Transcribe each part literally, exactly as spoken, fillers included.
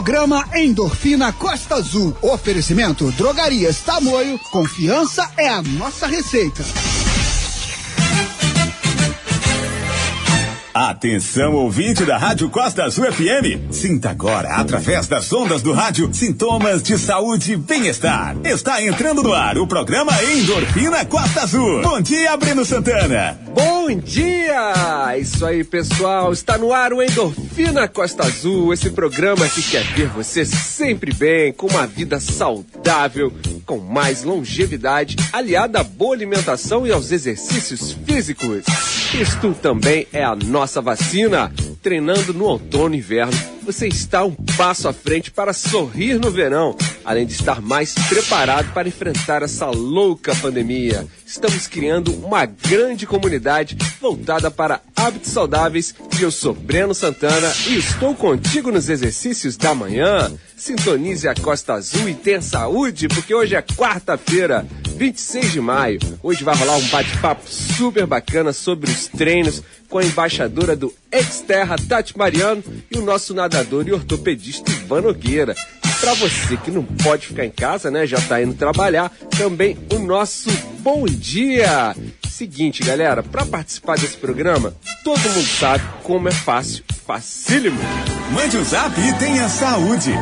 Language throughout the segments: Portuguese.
Programa Endorfina Costa Azul. Oferecimento Drogarias Tamoio. Confiança é a nossa receita. Atenção, ouvinte da Rádio Costa Azul F M. Sinta agora, através das ondas do rádio, sintomas de saúde e bem-estar. Está entrando no ar o programa Endorfina Costa Azul. Bom dia, Breno Santana. Bom dia! Isso aí, pessoal. Está no ar o Endorfina Costa Azul, esse programa que quer ver você sempre bem, com uma vida saudável, com mais longevidade, aliada à boa alimentação e aos exercícios físicos. Isto também é a nossa Nossa vacina. Treinando no outono e inverno, você está um passo à frente para sorrir no verão, além de estar mais preparado para enfrentar essa louca pandemia. Estamos criando uma grande comunidade voltada para hábitos saudáveis e eu sou Breno Santana e estou contigo nos exercícios da manhã. Sintonize a Costa Azul e tenha saúde, porque hoje é quarta-feira, vinte e seis de maio. Hoje vai rolar um bate-papo super bacana sobre os treinos com a embaixadora do XTerra, Tati Mariano, e o nosso nadador e ortopedista Ivan Nogueira. E para você que não pode ficar em casa, né, já tá indo trabalhar, também o nosso Bom Dia. Seguinte, galera, para participar desse programa, todo mundo sabe como é fácil, facílimo. Mande o um zap e tenha saúde.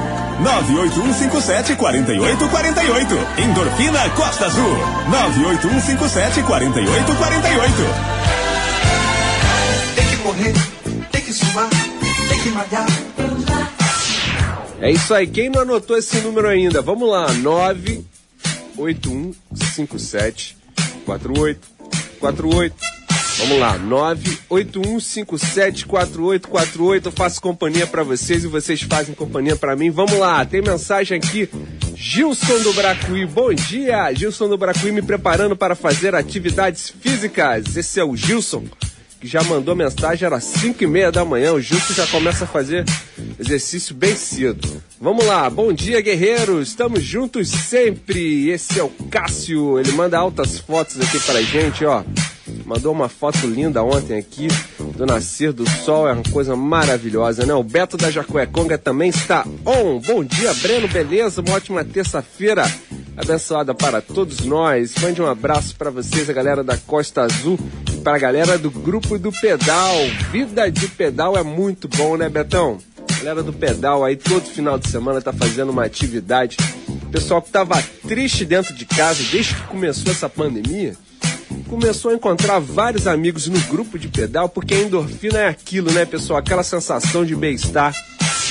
nove oito um cinco sete quatro oito quatro oito. Endorfina Costa Azul. nove oito um cinco sete quatro oito quatro oito. Correr, tem que suar, tem que malhar. É isso aí, quem não anotou esse número ainda, vamos lá, nove oito um cinco sete quatro oito quatro oito. Vamos lá, nove oito um cinco sete quatro oito quatro oito. Eu faço companhia pra vocês e vocês fazem companhia pra mim. Vamos lá, tem mensagem aqui. Gilson do Bracuí, bom dia. Gilson do Bracuí me preparando para fazer atividades físicas. Esse é o Gilson, que já mandou mensagem, era cinco e meia da manhã, o Justo já começa a fazer exercício bem cedo. Vamos lá, bom dia, guerreiros, estamos juntos sempre. Esse é o Cássio, ele manda altas fotos aqui pra gente, ó. Mandou uma foto linda ontem aqui do nascer do sol, é uma coisa maravilhosa, né? O Beto da Jacué Conga também está on. Bom dia, Breno, beleza? Uma ótima terça-feira abençoada para todos nós. Mande um abraço para vocês, a galera da Costa Azul, e para a galera do grupo do pedal. Vida de pedal é muito bom, né, Betão? Galera do pedal aí, todo final de semana tá fazendo uma atividade. Pessoal que tava triste dentro de casa desde que começou essa pandemia, começou a encontrar vários amigos no grupo de pedal, porque a endorfina é aquilo, né, pessoal? Aquela sensação de bem-estar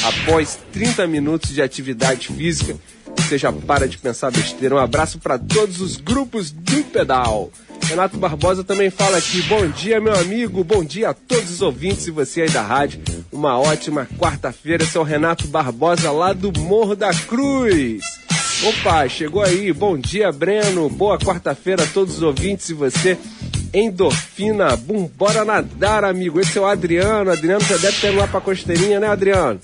após trinta minutos de atividade física. Você já para de pensar besteira. Um abraço para todos os grupos do pedal. Renato Barbosa também fala aqui. Bom dia, meu amigo. Bom dia a todos os ouvintes e você aí da rádio. Uma ótima quarta-feira. Esse é o Renato Barbosa lá do Morro da Cruz. Opa, chegou aí. Bom dia, Breno. Boa quarta-feira a todos os ouvintes e você, endorfina. Bum, bora nadar, amigo. Esse é o Adriano. Adriano já deve ter ido lá pra costeirinha, né, Adriano?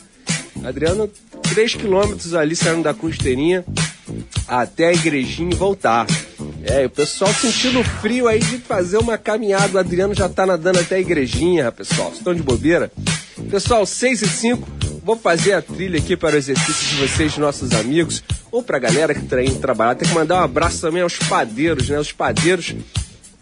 Adriano, três quilômetros ali, saindo da costeirinha até a igrejinha e voltar. É, o pessoal sentindo frio aí de fazer uma caminhada. O Adriano já tá nadando até a igrejinha, pessoal. Vocês estão de bobeira? Pessoal, seis e cinco, vou fazer a trilha aqui para o exercício de vocês, nossos amigos, ou pra galera que tá indo trabalhar. Tem que mandar um abraço também aos padeiros, né? Os padeiros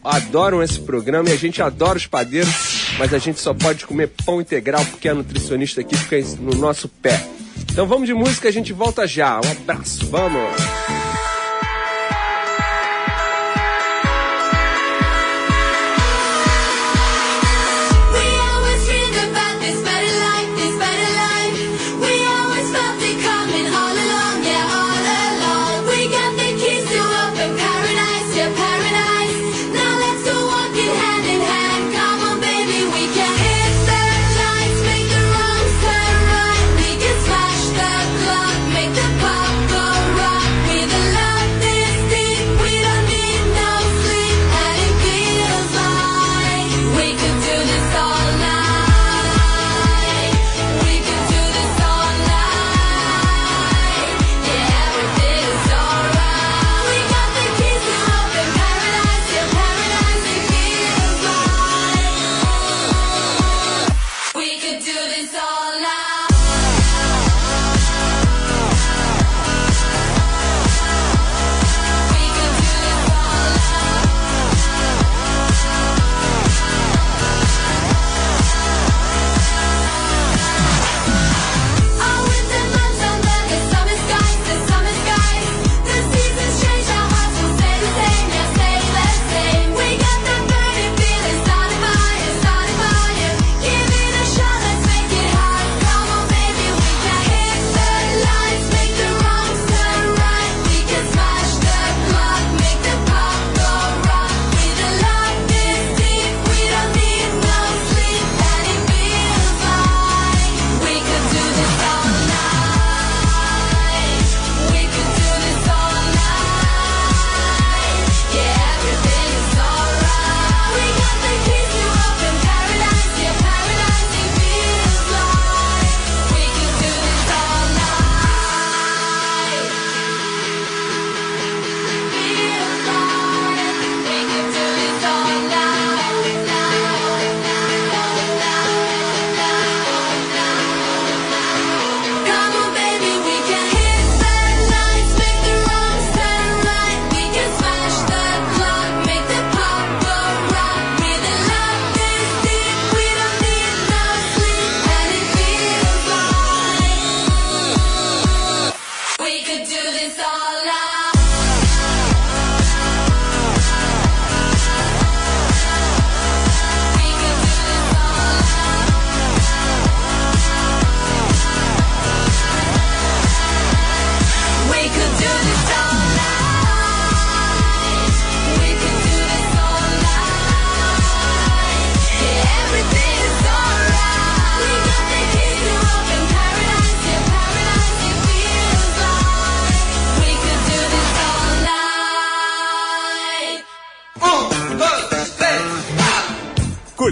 adoram esse programa e a gente adora os padeiros. Mas a gente só pode comer pão integral porque a nutricionista aqui fica no nosso pé. Então vamos de música, a gente volta já. Um abraço, vamos!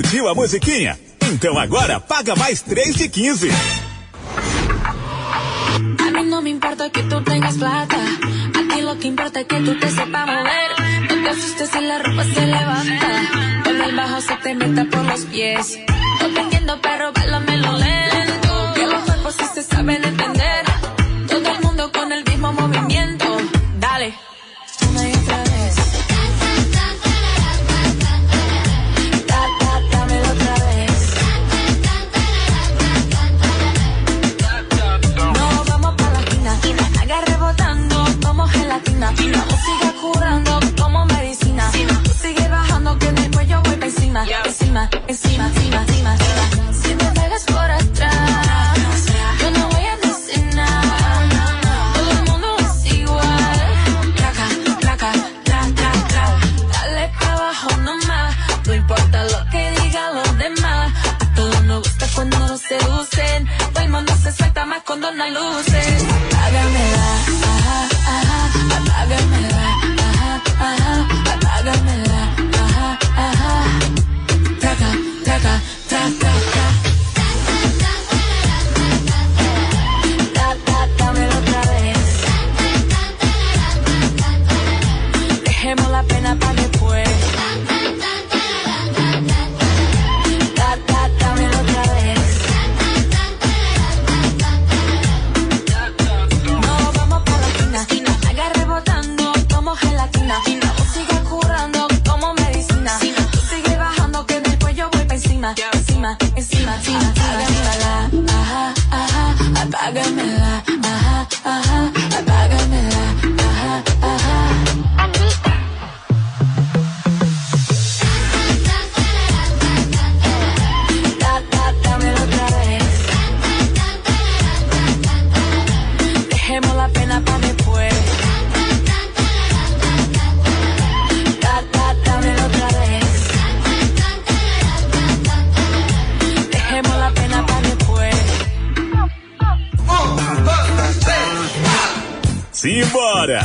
Curtiu a musiquinha? Então agora paga mais três de quinze. A mim não me importa que tu tenhas plata. Aqui lo que importa é que tu te sepas mover. No te asustes si la ropa se levanta. Cuando el bajo se te meta por los pies. No te entiendo, pero bálamelo lento. Que los cuerpos sí se saben entender. Todo el mundo con el mismo movimiento. Dale. Una y otra vez. Dámelo otra vez. No vamos pa' la esquina. La haga rebotando como gelatina. La música curando como medicina. Tú sigue bajando que después yo voy pa' encima. Encima, encima, encima, encima, encima. Si me pegas por atrás, yo no voy a decir nada. Todo el mundo es igual. Traca, traca, tra, tra, tra. Dale pa' abajo nomás. No importa lo que digan los demás. A todos nos gusta cuando nos seducen. Todo el mundo se suelta más cuando no hay luces. Apágamela, ajá, ajá. Apágamela, ajá, ajá. Apágamela, ajá, ajá. Traca, traca, tra, tra, tra.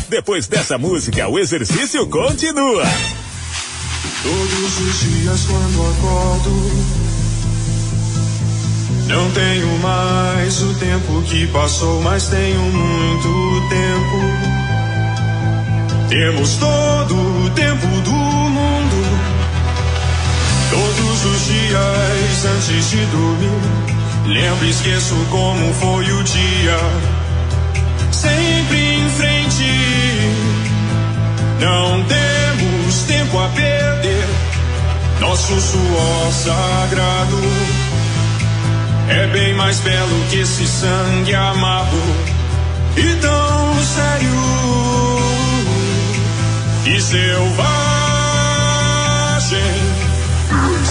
Depois dessa música, o exercício continua. Todos os dias quando acordo, não tenho mais o tempo que passou, mas tenho muito tempo. Temos todo o tempo do mundo. Todos os dias antes de dormir, lembro e esqueço como foi o dia. Sempre em frente, não temos tempo a perder. Nosso suor sagrado é bem mais belo que esse sangue amargo e tão sério e selvagem,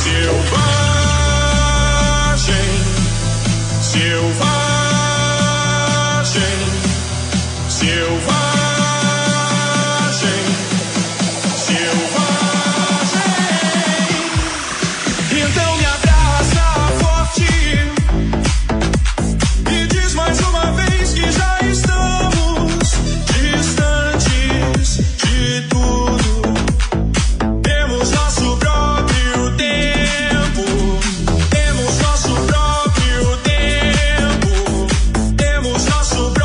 selvagem, selvagem. Selvagem, selvagem. Então me abraça forte. Me diz mais uma vez que já estamos distantes de tudo. Temos nosso próprio tempo. Temos nosso próprio tempo. Temos nosso próprio tempo.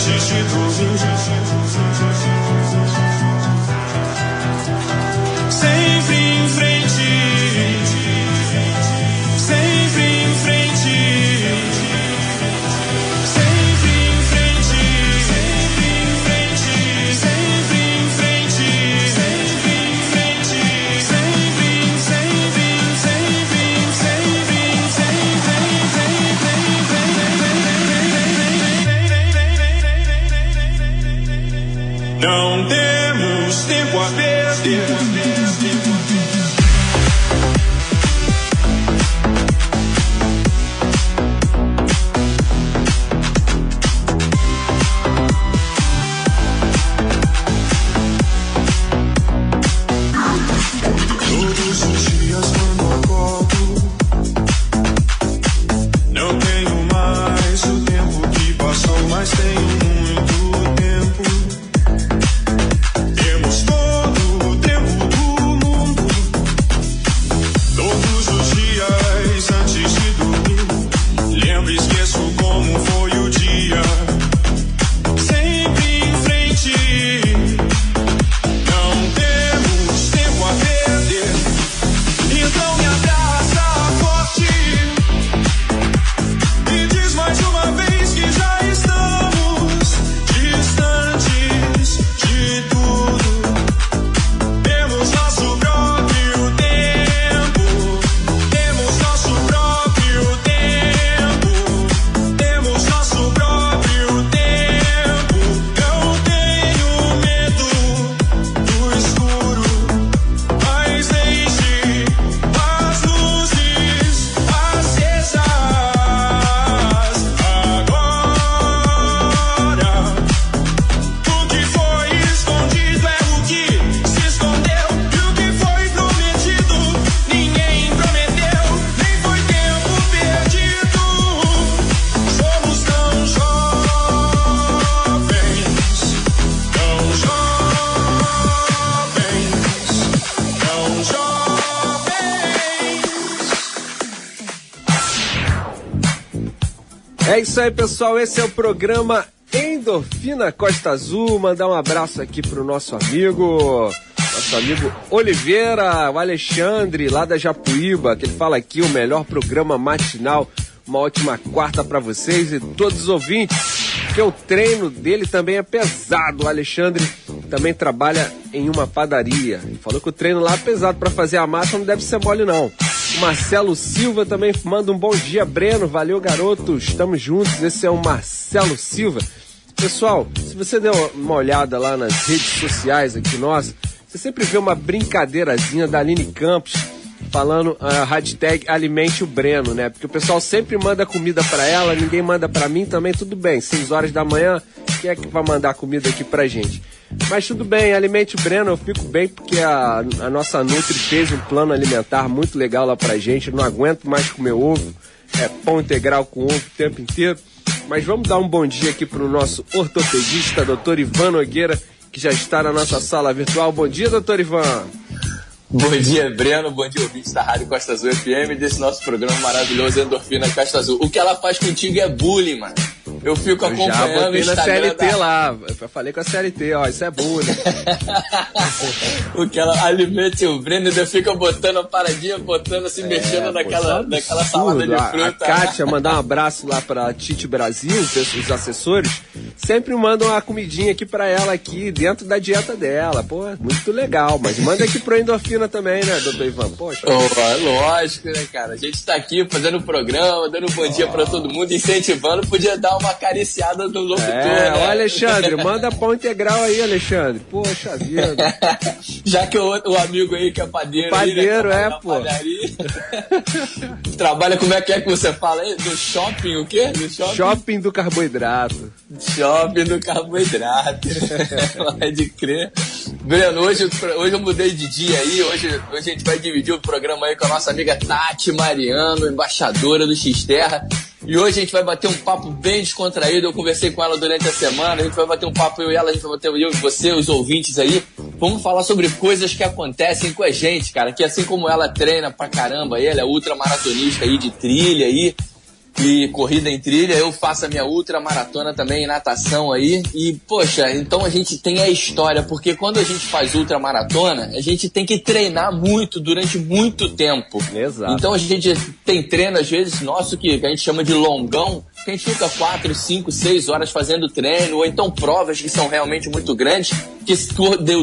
Antes de dormir E aí, pessoal, esse é o programa Endorfina Costa Azul. Mandar um abraço aqui pro nosso amigo, nosso amigo Oliveira, o Alexandre, lá da Japuíba, que ele fala aqui o melhor programa matinal. Uma ótima quarta para vocês e todos os ouvintes, porque o treino dele também é pesado. O Alexandre também trabalha em uma padaria. Ele falou que o treino lá é pesado, para fazer a massa não deve ser mole, não. Marcelo Silva também manda um bom dia, Breno, valeu, garoto, estamos juntos. Esse é o Marcelo Silva. Pessoal, se você der uma olhada lá nas redes sociais aqui nossa, você sempre vê uma brincadeirazinha da Aline Campos falando a uh, hashtag alimente o Breno, né? Porque o pessoal sempre manda comida pra ela, ninguém manda pra mim também, tudo bem, seis horas da manhã, quem é que vai mandar comida aqui pra gente? Mas tudo bem, alimente o Breno, eu fico bem porque a, a nossa Nutri fez um plano alimentar muito legal lá pra gente. Eu não aguento mais comer ovo, é pão integral com ovo o tempo inteiro. Mas vamos dar um bom dia aqui pro nosso ortopedista, doutor Ivan Nogueira, que já está na nossa sala virtual. Bom dia, doutor Ivan. Bom dia, Breno, bom dia, ouvintes da Rádio Costa Azul F M, desse nosso programa maravilhoso Endorfina Costa Azul. O que ela faz contigo é bullying, mano. Eu fico eu acompanhando já botei o Instagram na C L T da... lá. Eu falei com a C L T, ó, isso é bullying. O que ela alimenta o Breno, eu fico botando a paradinha, botando, se mexendo é, naquela, naquela salada de fruta. A Kátia, mandar um abraço lá pra Titi Brasil, os assessores, sempre mandam a comidinha aqui pra ela, aqui, dentro da dieta dela. Pô, muito legal, mas manda aqui pro Endorfina também, né, doutor Ivan? Poxa. Oh, lógico, né, cara? A gente tá aqui fazendo o programa, dando um bom dia oh. pra todo mundo, incentivando, podia dar uma acariciada do locutor, é, né? Ó, Alexandre, manda pão integral aí, Alexandre. Poxa vida. Já que o, o amigo aí que é padeiro. Padeiro, aí, né? É, pô. Trabalha, como é que é que você fala aí? Do shopping, o quê? Do shopping? Shopping do carboidrato. Shopping do carboidrato. Vai de crer. Breno, hoje, hoje eu mudei de dia aí. Hoje, hoje a gente vai dividir o programa aí com a nossa amiga Tati Mariano, embaixadora do XTerra. E hoje a gente vai bater um papo bem descontraído. Eu conversei com ela durante a semana. A gente vai bater um papo, eu e ela, a gente vai bater eu e você, os ouvintes aí. Vamos falar sobre coisas que acontecem com a gente, cara. Que assim como ela treina pra caramba, ela é ultra maratonista aí de trilha aí. e corrida em trilha, eu faço a minha ultramaratona também, natação aí, e poxa, então a gente tem a história, porque quando a gente faz ultramaratona, a gente tem que treinar muito, durante muito tempo. Exato. Então a gente tem treino, às vezes, nosso, que a gente chama de longão, que a gente fica quatro, cinco, seis horas fazendo treino, ou então provas que são realmente muito grandes, que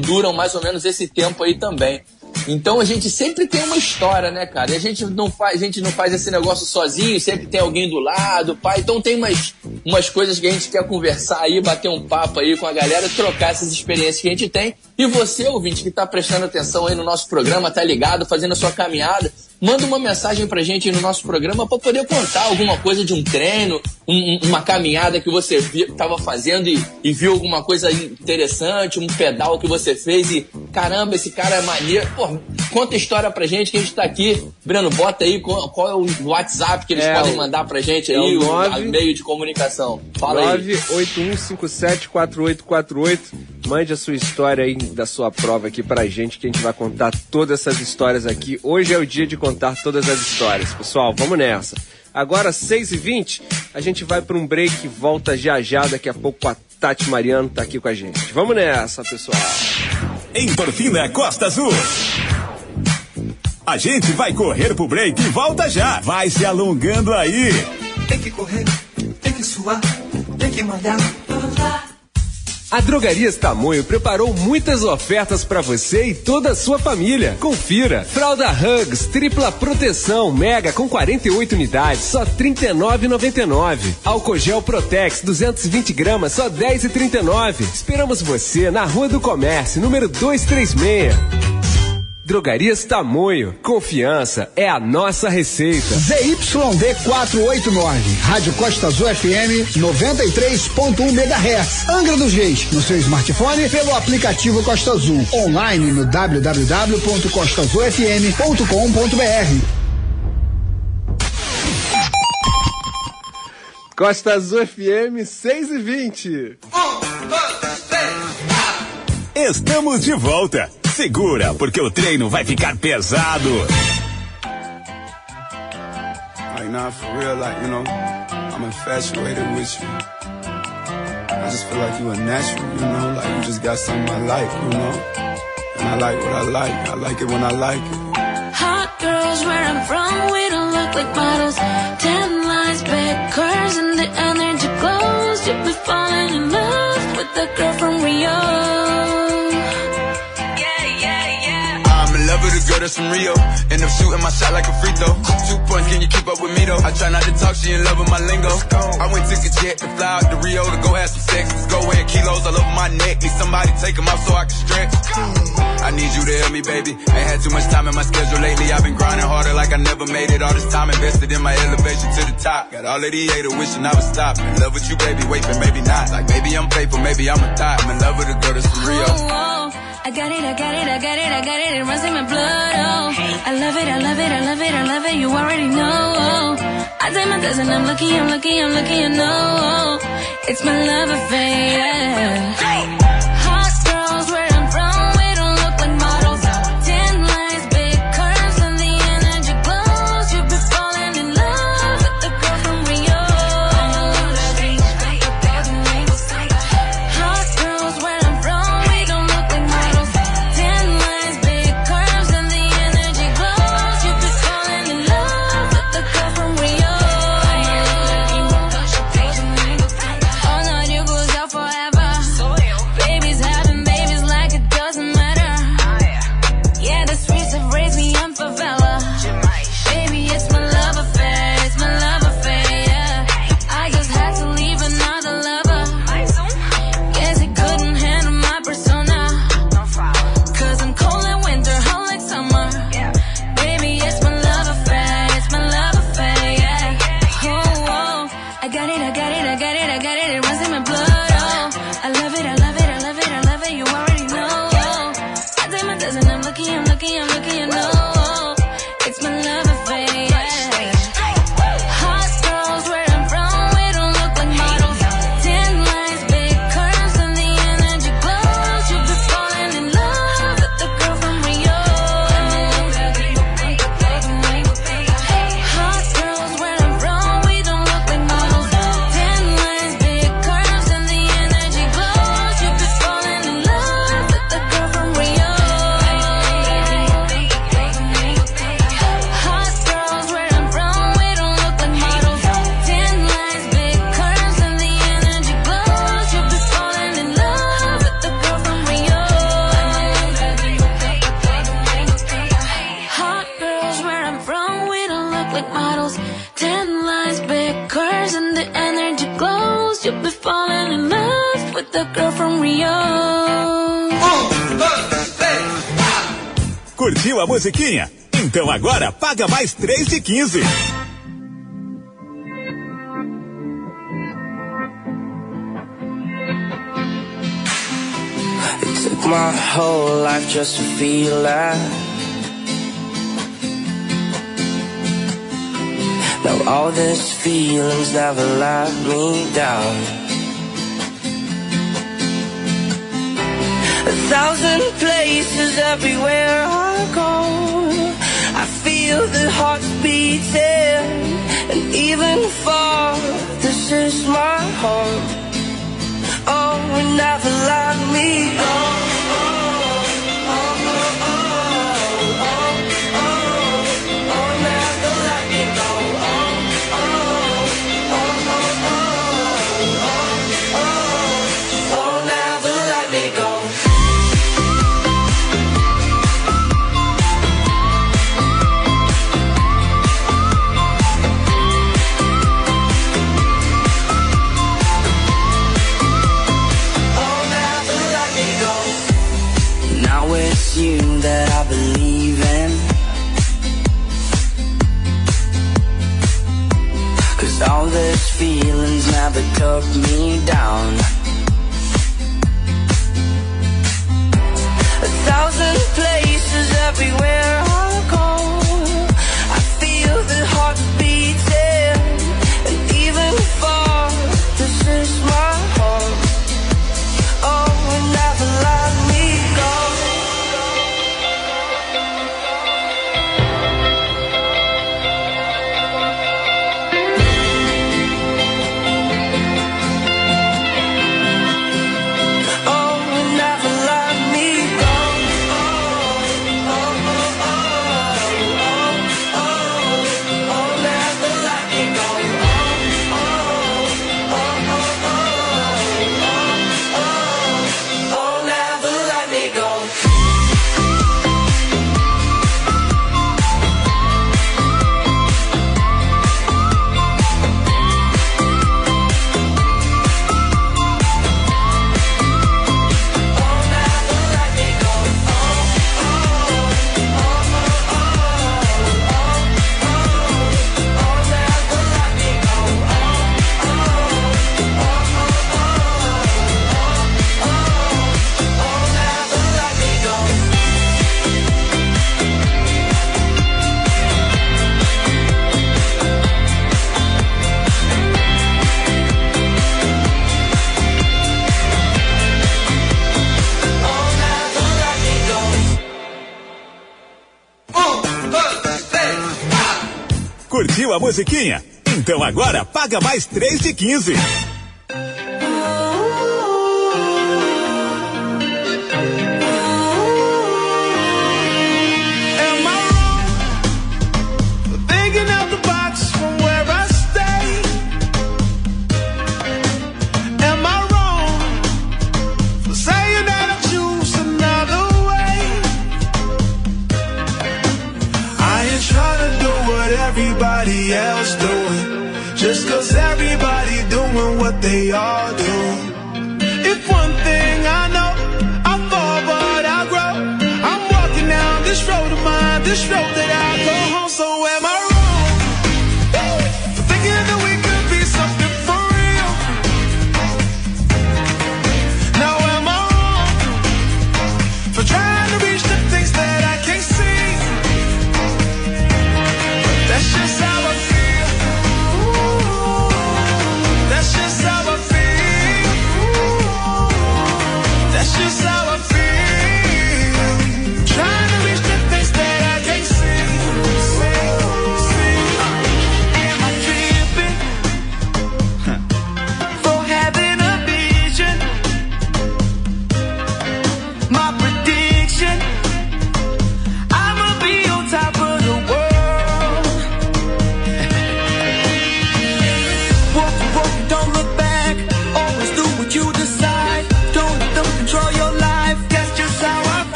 duram mais ou menos esse tempo aí também. Então a gente sempre tem uma história, né, cara? E a gente não faz, a gente não faz esse negócio sozinho, sempre tem alguém do lado, pai. Então tem umas, umas coisas que a gente quer conversar aí, bater um papo aí com a galera, trocar essas experiências que a gente tem. E você, ouvinte, que tá prestando atenção aí no nosso programa, tá ligado, fazendo a sua caminhada, manda uma mensagem pra gente aí no nosso programa pra poder contar alguma coisa de um treino, um, uma caminhada que você vi, tava fazendo e, e viu alguma coisa interessante, um pedal que você fez e, caramba, esse cara é maneiro. Pô, conta a história pra gente que a gente tá aqui. Breno, bota aí qual, qual é o WhatsApp que eles é, podem mandar pra gente aí, é o nove, o meio de comunicação. Fala aí. nove oito um cinco sete quatro oito quatro oito. Mande a sua história aí da sua prova aqui pra gente, que a gente vai contar todas essas histórias aqui. Hoje é o dia de contar todas as histórias, pessoal, vamos nessa. Agora, seis e vinte, a gente vai para um break, volta já já, daqui a pouco a Tati Mariano tá aqui com a gente. Vamos nessa, pessoal. Em Porfina, Costa Azul. A gente vai correr pro break e volta já. Vai se alongando aí. Tem que correr, tem que suar, tem que malhar. A Drogarias Tamoio preparou muitas ofertas para você e toda a sua família. Confira. Fralda Hugs, tripla proteção, mega com quarenta e oito unidades, só trinta e nove reais e noventa e nove centavos. Álcool gel Protex, duzentos e vinte gramas, só dez reais e trinta e nove centavos. Esperamos você na Rua do Comércio, número duzentos e trinta e seis. Drogarias Tamoio. Confiança é a nossa receita. Z Y D quatrocentos e oitenta e nove. Rádio Costa Azul F M noventa e três ponto um MHz. Angra dos Reis. No seu smartphone pelo aplicativo Costa Azul. Online no w w w ponto costa azul f m ponto com ponto b r. Costa Azul F M seis e vinte. Um, dois, três, quatro. Estamos de volta. Segura, porque o treino vai ficar pesado. Like, nah, for real, like, you know, I'm infatuated with you. I just feel like you a natural, you know, like you just got something I like, you know. And I like what I like, I like it when I like it. Hot girls where I'm from, we don't look like models. Tan lines, bad curves, and the energy glows. You'll be falling in love with a girl from Rio. The girl that's from Rio, end up shooting my shot like a free throw. Two points, can you keep up with me though? I try not to talk, she in love with my lingo. I went took a jet to fly out to Rio to go have some sex. Let's go wearing kilos all over my neck. Need somebody take them off so I can stretch. I need you to help me, baby. Ain't had too much time in my schedule lately. I've been grinding harder like I never made it. All this time invested in my elevation to the top. Got all of these haters wishing I would stop. In love with you, baby, wait, but maybe not. Like maybe I'm faithful, maybe I'm a top. I'm in love with the girl that's from Rio. Oh, oh. I got it, I got it, I got it, I got it, it runs in my blood, oh. I love it, I love it, I love it, I love it, you already know, oh. I take my dozen, I'm lucky, I'm lucky, I'm lucky, I know, oh. It's my love affair, yeah. Hot girls, where I'm from, we don't look like models. Ten lines, big curves, and the energy glows. You've been falling in love with the girl from Rio. Hot girls, where I'm from, like models, tan lines, big curves, and the energy glows. You'll be falling in love with the girl from Rio. Um, dois, três, quatro. Curtiu a musiquinha? Então agora paga mais três de quinze. It took my whole life just to feel that. Now all these feelings never let me down. A thousand places everywhere I go, I feel the hearts beating, and even far, this is my home. Oh, it never let me go. All these feelings never took me down. A thousand places everywhere I go, I feel the heart beating, and even far, this is my home. Oh, it never let me go. Curtiu a musiquinha? Então agora paga mais três de quinze. Else doing just cause everybody doing what they all do. If one thing I know, I fall but I grow. I'm walking down this road of mine, this road that I go home. So am I wrong thinking that we could be something for real? Now am I wrong for trying to reach the things that I can't see? That's just how I feel. Trying to reach the things that I can't see.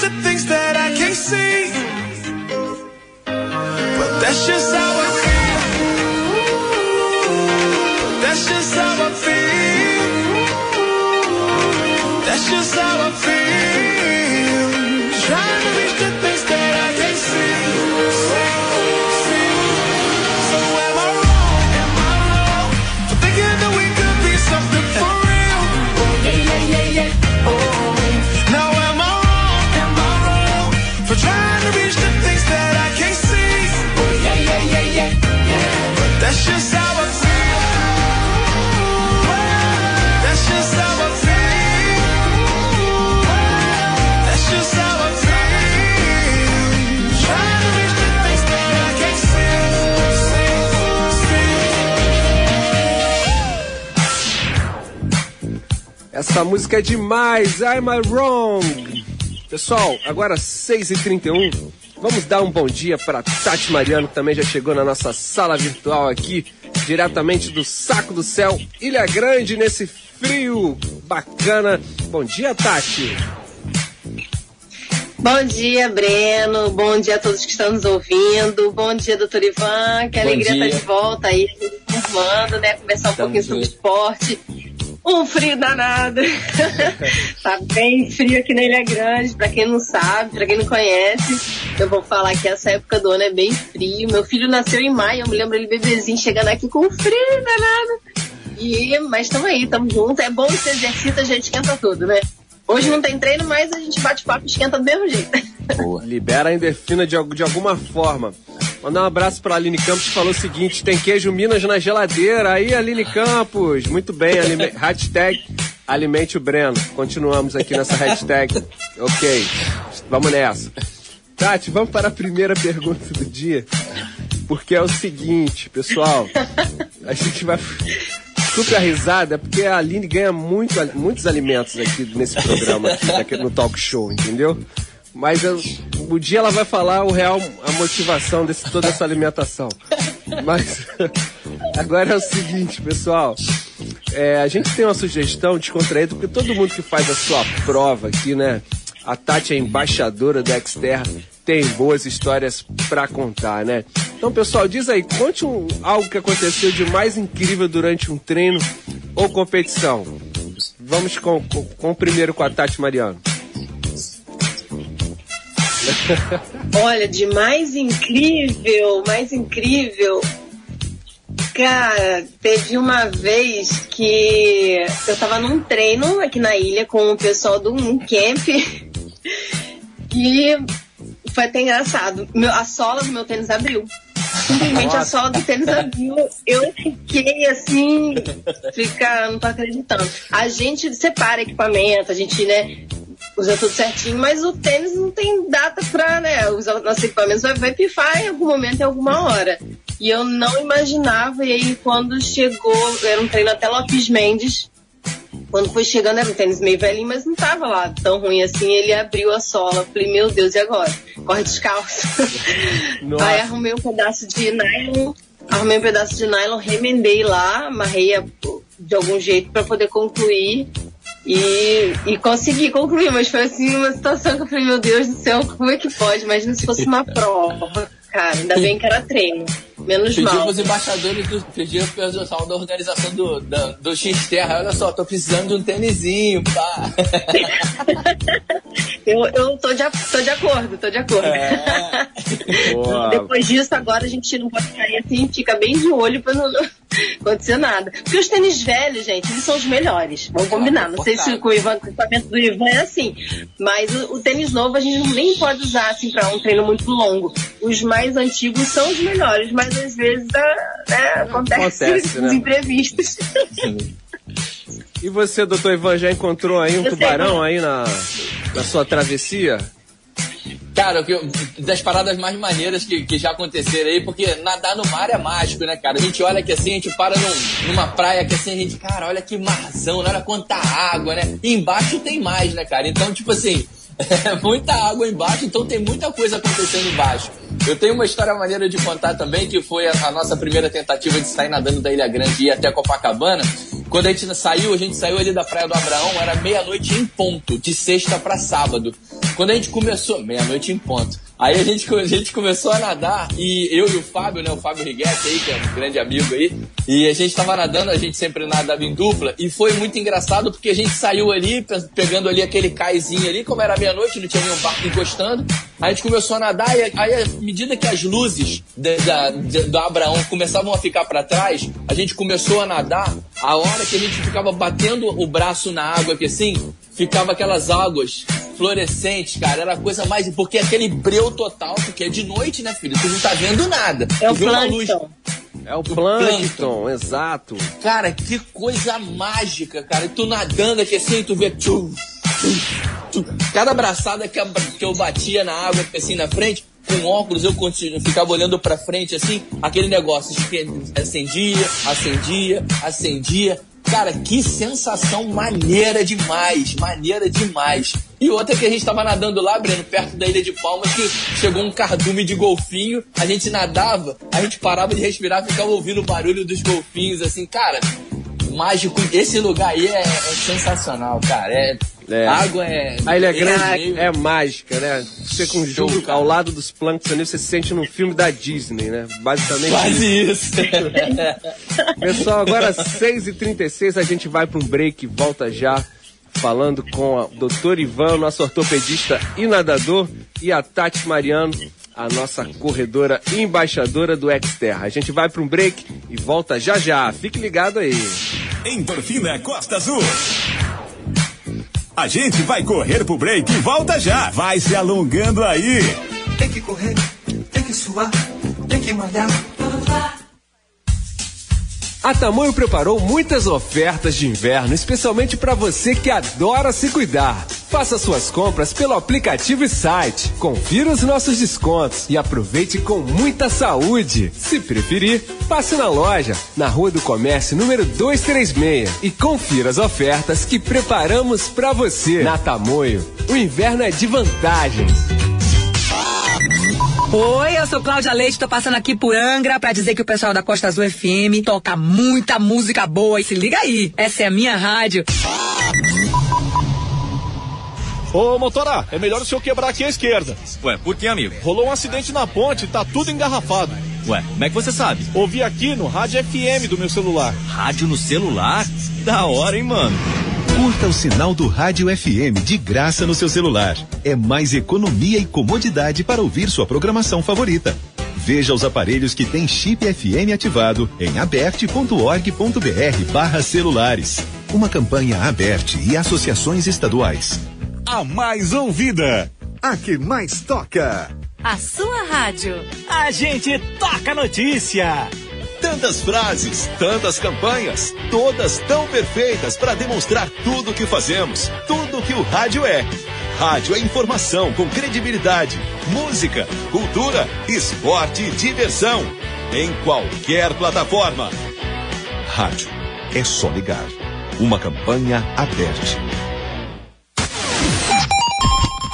to things that I can't see, but that's just how I feel. But that's just how I feel. That's just how I feel. Trying to reach the things that I can't see. That's just how I feel. That's just how I feel. That's just how I feel. Trying to reach the things that I can't see, see, see. Essa música é demais. I'm I Wrong. Pessoal, agora seis e trinta e um. Vamos dar um bom dia para Tati Mariano, que também já chegou na nossa sala virtual aqui, diretamente do Saco do Céu, Ilha Grande, nesse frio bacana. Bom dia, Tati. Bom dia, Breno. Bom dia a todos que estão nos ouvindo. Bom dia, doutor Ivan. Que bom alegria estar tá de volta aí, formando, né? Conversar um Tamo pouquinho junto. Sobre esporte. Um frio danado. Tá bem frio aqui na Ilha Grande, pra quem não sabe, pra quem não conhece, eu vou falar que essa época do ano é bem frio. Meu filho nasceu em maio, eu me lembro ele bebezinho chegando aqui com um frio danado. E, mas estamos aí, estamos juntos. É bom que se exercita, a gente esquenta tudo, né? Hoje não tem treino, mas a gente bate papo e esquenta do mesmo jeito. Boa. Libera a endorfina de, de alguma forma. Mandar um abraço para a Aline Campos, que falou o seguinte: tem queijo Minas na geladeira. Aí, Aline Campos, muito bem. Alime... hashtag alimente o Breno. Continuamos aqui nessa hashtag. Ok, vamos nessa. Tati, vamos para a primeira pergunta do dia, porque é o seguinte, pessoal. A gente vai... Desculpe a risada, é porque a Aline ganha muito, muitos alimentos aqui nesse programa, aqui, no talk show, entendeu? Mas eu, o dia ela vai falar o real, a motivação de toda essa alimentação. Mas agora é o seguinte, pessoal. É, a gente tem uma sugestão descontraída, porque todo mundo que faz a sua prova aqui, né? A Tati é embaixadora da XTerra, tem boas histórias pra contar, né? Então, pessoal, diz aí, conte um, algo que aconteceu de mais incrível durante um treino ou competição. Vamos com, com, com o primeiro com a Tati Mariano. Olha, de mais incrível, mais incrível. Cara, teve uma vez que eu tava num treino aqui na ilha com o pessoal do um camp e foi até engraçado. Meu, a sola do meu tênis abriu. Simplesmente Nossa. A sola do tênis abriu. Eu fiquei assim, fica, não tô acreditando. A gente separa equipamento, a gente, né, usa tudo certinho, mas o tênis não tem data pra, né, usar o nosso equipamento, vai, vai pifar em algum momento, em alguma hora. E eu não imaginava, e aí quando chegou, era um treino até Lopes Mendes, quando foi chegando era um tênis meio velhinho, mas não tava lá tão ruim assim, ele abriu a sola, falei, meu Deus, e agora? Corre descalço. Nossa. Aí arrumei um pedaço de nylon, arrumei um pedaço de nylon, remendei lá, amarrei a, de algum jeito pra poder concluir, E, e consegui concluir, mas foi assim uma situação que eu falei, meu Deus do céu, como é que pode? Imagina se fosse uma prova, cara, ainda bem que era treino, menos Pediu mal. Pedimos os embaixadores, do, pedimos da organização do, do, do XTerra, olha só, tô precisando de um tênisinho, pá. eu eu tô, de, tô de acordo, tô de acordo. É. Depois disso, agora a gente não pode cair assim, fica bem de olho pra não... acontecer nada. Porque os tênis velhos, gente, eles são os melhores. Vamos combinar. Ah, não sei se com o, Ivan, com o equipamento do Ivan é assim. Mas o, o tênis novo a gente nem pode usar assim pra um treino muito longo. Os mais antigos são os melhores, mas às vezes né, acontece, acontece né? Imprevistos. E você, doutor Ivan, já encontrou aí um eu tubarão sei. aí na, na sua travessia? Cara, das paradas mais maneiras que, que já aconteceram aí, porque nadar no mar é mágico, né, cara? A gente olha que assim, a gente para num, numa praia que assim, a gente, cara, olha que marzão, olha quanta água, né? E embaixo tem mais, né, cara? Então, tipo assim, é muita água embaixo, então tem muita coisa acontecendo embaixo. Eu tenho uma história maneira de contar também, que foi a, a nossa primeira tentativa de sair nadando da Ilha Grande e ir até Copacabana. Quando a gente saiu, a gente saiu ali da Praia do Abraão, era meia-noite em ponto, de sexta pra sábado. Quando a gente começou, meia-noite em ponto. Aí a gente, a gente começou a nadar, e eu e o Fábio, né, o Fábio Riguez aí, que é um grande amigo aí, e a gente tava nadando, a gente sempre nadava em dupla, e foi muito engraçado porque a gente saiu ali, pegando ali aquele caizinho ali, como era meia-noite, não tinha nenhum barco encostando, a gente começou a nadar, e aí à medida que as luzes da, da, do Abraão começavam a ficar pra trás, a gente começou a nadar, a hora que a gente ficava batendo o braço na água, que assim, ficava aquelas águas fluorescentes, cara, era a coisa mais... Porque aquele breu total, porque é de noite, né, filho? Tu não tá vendo nada. É o plâncton. É o plâncton, exato. Cara, que coisa mágica, cara. E tu nadando aqui assim, tu vê... Tchum, tchum, tchum. Cada abraçada que eu batia na água, assim, na frente... Com óculos, eu continuo, ficava olhando pra frente, assim, aquele negócio, acendia, acendia, acendia. Cara, que sensação maneira demais, maneira demais. E outra que a gente tava nadando lá, Breno, perto da Ilha de Palmas, que chegou um cardume de golfinho, a gente nadava, a gente parava de respirar, ficava ouvindo o barulho dos golfinhos, assim, cara, mágico. Esse lugar aí é, é sensacional, cara, é... É. A água é... A Ilha Grande é, é mágica, né? Você com show, jogo, ao lado dos plânctons ali, você se sente num filme da Disney, né? Basicamente... Quase isso! Pessoal, agora seis e trinta e seis, a gente vai para um break, volta já, falando com o doutor Ivan, nosso ortopedista e nadador, e a Tati Mariano, a nossa corredora e embaixadora do XTerra. A gente vai para um break e volta já já. Fique ligado aí! Em Porfina, Costa Azul... A gente vai correr pro break e volta já. Vai se alongando aí. Tem que correr, tem que suar, tem que malhar. A Tamoio preparou muitas ofertas de inverno, especialmente para você que adora se cuidar. Faça suas compras pelo aplicativo e site. Confira os nossos descontos e aproveite com muita saúde. Se preferir, passe na loja, na Rua do Comércio, número duzentos e trinta e seis, e confira as ofertas que preparamos para você. Na Tamoio, o inverno é de vantagens. Oi, eu sou Cláudia Leite, tô passando aqui por Angra pra dizer que o pessoal da Costa Azul F M toca muita música boa e se liga aí, essa é a minha rádio. Ô, Motorá, é melhor o senhor quebrar aqui à esquerda. Ué, por que, amigo? Rolou um acidente na ponte e tá tudo engarrafado. Ué, como é que você sabe? Ouvi aqui no rádio F M do meu celular. Rádio no celular? Da hora, hein, mano? Curta o sinal do Rádio F M de graça no seu celular. É mais economia e comodidade para ouvir sua programação favorita. Veja os aparelhos que tem chip F M ativado em aberte ponto org.br barra celulares. Uma campanha Aberte e associações estaduais. A mais ouvida, a que mais toca. A sua rádio. A gente toca notícia. Tantas frases, tantas campanhas, todas tão perfeitas para demonstrar tudo o que fazemos, tudo o que o rádio é. Rádio é informação com credibilidade, música, cultura, esporte e diversão. Em qualquer plataforma. Rádio é só ligar. Uma campanha aberta.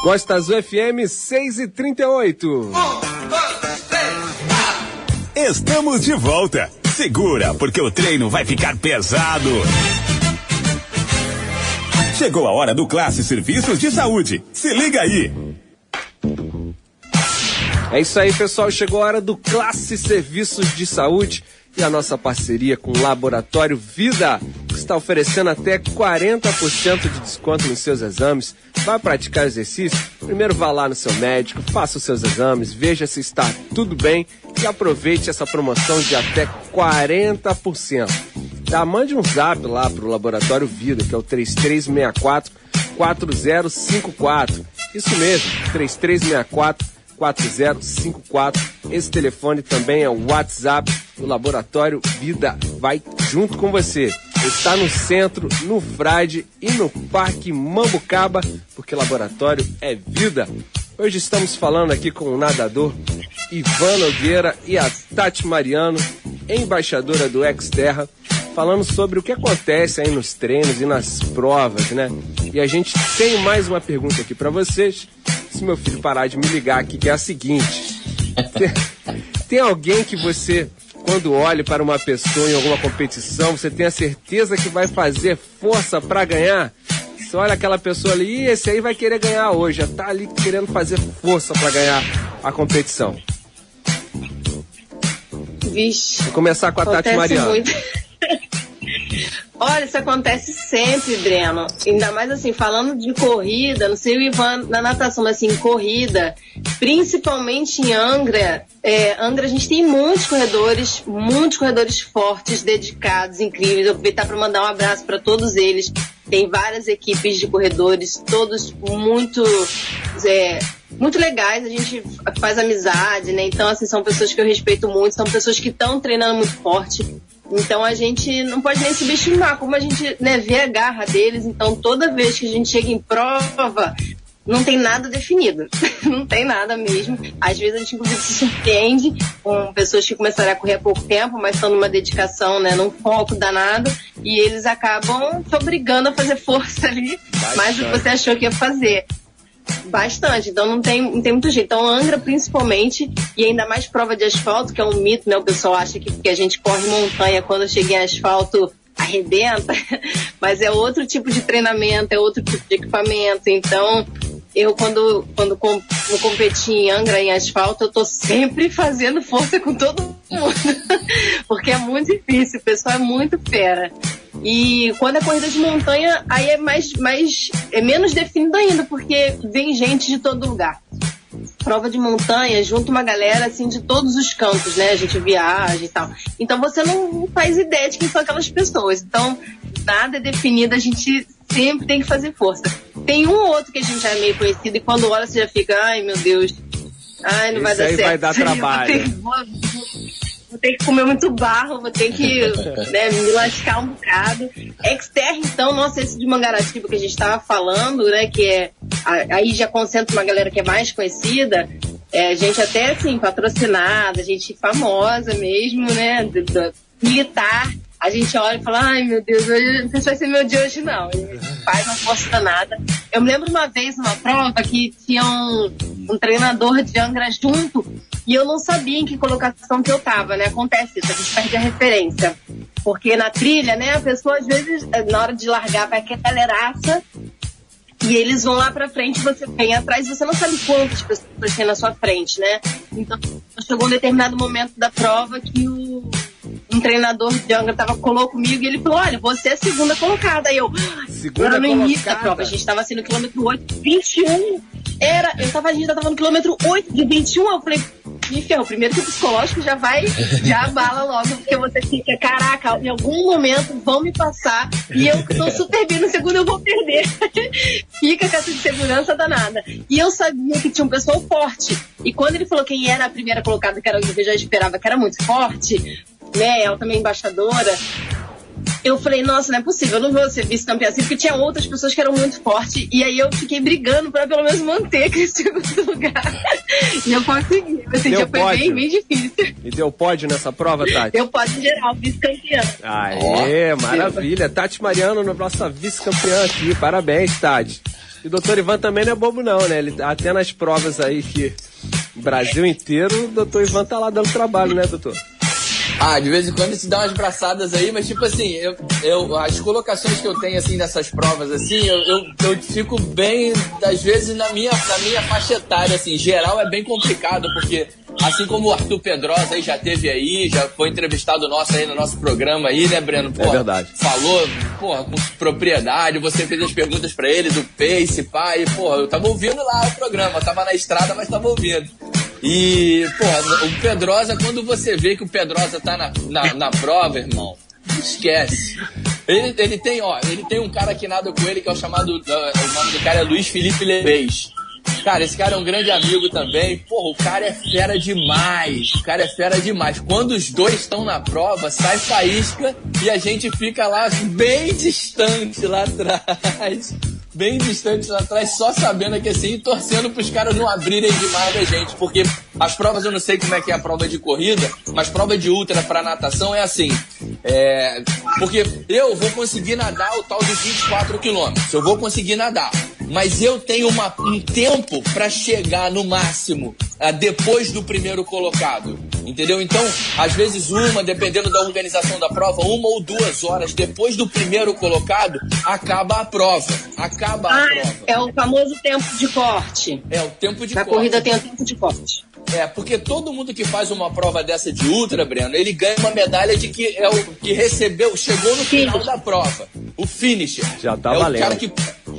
Costa Azul F M, seis e trinta e oito. Um, dois, três. Estamos de volta. Segura, porque o treino vai ficar pesado. Chegou a hora do Classe Serviços de Saúde. Se liga aí. É isso aí, pessoal. Chegou a hora do Classe Serviços de Saúde e a nossa parceria com o Laboratório Vida, que está oferecendo até quarenta por cento de desconto nos seus exames. Vai praticar exercício? Primeiro vá lá no seu médico, faça os seus exames, veja se está tudo bem e aproveite essa promoção de até quarenta por cento. Tá, mande um zap lá pro Laboratório Vida, que é o três três seis quatro, quatro zero cinco quatro. Isso mesmo, três três seis quatro, quatro zero cinco quatro. Esse telefone também é o WhatsApp do Laboratório Vida. Vai junto com você. Está no centro, no Frade e no Parque Mambucaba, porque laboratório é vida. Hoje estamos falando aqui com o nadador Ivan Nogueira e a Tati Mariano, embaixadora do XTerra, falando sobre o que acontece aí nos treinos e nas provas, né? E a gente tem mais uma pergunta aqui para vocês, se meu filho parar de me ligar aqui, que é a seguinte. Tem, tem alguém que você Quando olhe para uma pessoa em alguma competição, você tem a certeza que vai fazer força para ganhar. Você olha aquela pessoa ali, e esse aí vai querer ganhar hoje, já tá ali querendo fazer força para ganhar a competição. Vixe. Vou começar com a Tati Mariano. Muito. Olha, isso acontece sempre, Breno. Ainda mais assim, falando de corrida, não sei o Ivan na natação, mas assim, corrida, principalmente em Angra, é, Angra a gente tem muitos corredores, muitos corredores fortes, dedicados, incríveis. Eu vou aproveitar para mandar um abraço para todos eles. Tem várias equipes de corredores, todos muito, é, muito legais, a gente faz amizade, né? Então, assim, são pessoas que eu respeito muito, são pessoas que estão treinando muito forte. Então, a gente não pode nem subestimar, como a gente, né, vê a garra deles. Então, toda vez que a gente chega em prova, não tem nada definido, não tem nada mesmo. Às vezes, a gente, inclusive, se surpreende com pessoas que começaram a correr há pouco tempo, mas estão numa dedicação, né, num foco danado, e eles acabam te obrigando a fazer força ali, bastante, mais do que você achou que ia fazer. Bastante, então não tem, não tem muito jeito. Então, Angra, principalmente, e ainda mais prova de asfalto, que é um mito, né? O pessoal acha que, que a gente corre montanha, quando chega em asfalto, arrebenta. Mas é outro tipo de treinamento, é outro tipo de equipamento. Então, eu, quando, quando com, eu competi em Angra, em asfalto, eu tô sempre fazendo força com todo mundo. Porque é muito difícil, o pessoal é muito fera. E quando é corrida de montanha, aí é mais, mais é menos definido ainda, porque vem gente de todo lugar. Prova de montanha junta uma galera assim de todos os cantos, né? A gente viaja e tal. Então você não faz ideia de quem são aquelas pessoas. Então nada é definido, a gente sempre tem que fazer força. Tem um ou outro que a gente já é meio conhecido e quando olha você já fica, ai meu Deus, ai não vai dar certo. Isso aí vai dar trabalho. Vou ter que comer muito barro, vou ter que né, me lascar um bocado. XTerra, então, nossa, esse de Mangaratiba que a gente estava falando, né, que é, aí já concentra uma galera que é mais conhecida, é, gente até, assim, patrocinada, gente famosa mesmo, né, do, do, militar. A gente olha e fala, ai, meu Deus, hoje, não sei se vai ser meu dia hoje, não. Faz uma força danada. Eu me lembro uma vez, numa prova, que tinha um, um treinador de Angra junto, e eu não sabia em que colocação que eu tava, né? Acontece isso, a gente perde a referência. Porque na trilha, né, a pessoa, às vezes, na hora de largar, vai aquela galeraça, e eles vão lá pra frente, você vem atrás, você não sabe quantas pessoas tem na sua frente, né? Então, chegou um determinado momento da prova que o... um treinador de Angra tava, colou comigo e ele falou, olha, você é a segunda colocada. Aí eu, segunda era no colocada? Início da prova, a gente tava assim no quilômetro oito, vinte e um, era, eu tava, a gente tava no quilômetro oito de vinte e um, eu falei, me ferrou, primeiro que o psicológico já vai, já abala logo, porque você fica, caraca, em algum momento vão me passar, e eu que tô super bem no segundo, eu vou perder. Fica com essa insegurança danada. E eu sabia que tinha um pessoal forte, e quando ele falou quem era a primeira colocada, que era, eu já esperava que era muito forte, né, ela também é embaixadora, eu falei, nossa, não é possível, eu não vou ser vice-campeã assim, porque tinha outras pessoas que eram muito fortes, e aí eu fiquei brigando pra pelo menos manter aquele segundo lugar, e eu consegui, esse dia foi bem, bem difícil. E deu pódio nessa prova, Tati? Eu pódio em geral, vice-campeã. Aê, oh, maravilha, Tati Mariano, nossa vice-campeã aqui, parabéns, Tati. E o doutor Ivan também não é bobo não, né, ele, até nas provas aí que Brasil inteiro, o doutor Ivan tá lá dando trabalho, né, doutor? Ah, de vez em quando se dá umas braçadas aí, mas tipo assim, eu, eu, as colocações que eu tenho assim nessas provas assim, eu, eu, eu fico bem, às vezes na minha, na minha faixa etária assim, geral é bem complicado, porque assim como o Arthur Pedrosa aí já teve aí, já foi entrevistado nosso aí no nosso programa aí, né, Breno? Porra, é verdade. Falou, porra, com propriedade, você fez as perguntas pra ele do Face, pai, porra, eu tava ouvindo lá o programa, eu tava na estrada, mas tava ouvindo. E, porra, o Pedrosa, quando você vê que o Pedrosa tá na, na, na prova, irmão, esquece. Ele, ele tem, ó, ele tem um cara que nada com ele, que é o chamado, uh, o nome do cara é Luiz Felipe Leves. Cara, esse cara é um grande amigo também. Porra, o cara é fera demais. O cara é fera demais. Quando os dois estão na prova, sai faísca e a gente fica lá bem distante lá atrás. Bem distante lá atrás, só sabendo que assim, e torcendo pros caras não abrirem demais a gente, porque as provas, eu não sei como é que é a prova de corrida, mas prova de ultra pra natação é assim, é, porque eu vou conseguir nadar o tal dos vinte e quatro quilômetros, eu vou conseguir nadar, mas eu tenho uma, um tempo para chegar no máximo uh, depois do primeiro colocado, entendeu? Então, às vezes uma, dependendo da organização da prova, uma ou duas horas depois do primeiro colocado, acaba a prova, acaba ah, a prova. É o famoso tempo de corte. É, o tempo de corte. Na corrida tem o tempo de corte. É, porque todo mundo que faz uma prova dessa de ultra, Breno, ele ganha uma medalha de que é o que recebeu, chegou no final da prova. O finisher. Já tá é valendo. O cara que,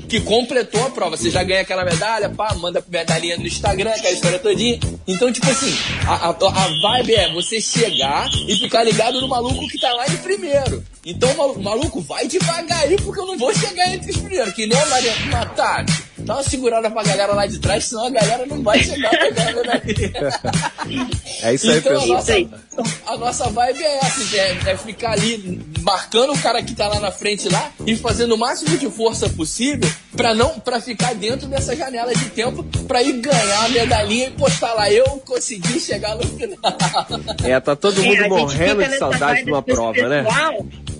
que completou a prova. Você já ganha aquela medalha, pá, manda medalhinha no Instagram, aquela história todinha. Então, tipo assim, a, a, a vibe é você chegar e ficar ligado no maluco que tá lá em primeiro. Então, o maluco, vai devagar aí, porque eu não vou chegar entre os primeiros, que nem a Mariana Tati. Dá uma segurada pra galera lá de trás, senão a galera não vai chegar pra galera daqui. É isso aí, então, pessoal. A, a nossa vibe é essa, é, é ficar ali marcando o cara que tá lá na frente lá e fazendo o máximo de força possível pra, não, pra ficar dentro dessa janela de tempo pra ir ganhar a medalhinha e postar lá, eu consegui chegar no final. É, tá todo mundo é, morrendo de saudade de uma prova, pessoal, né?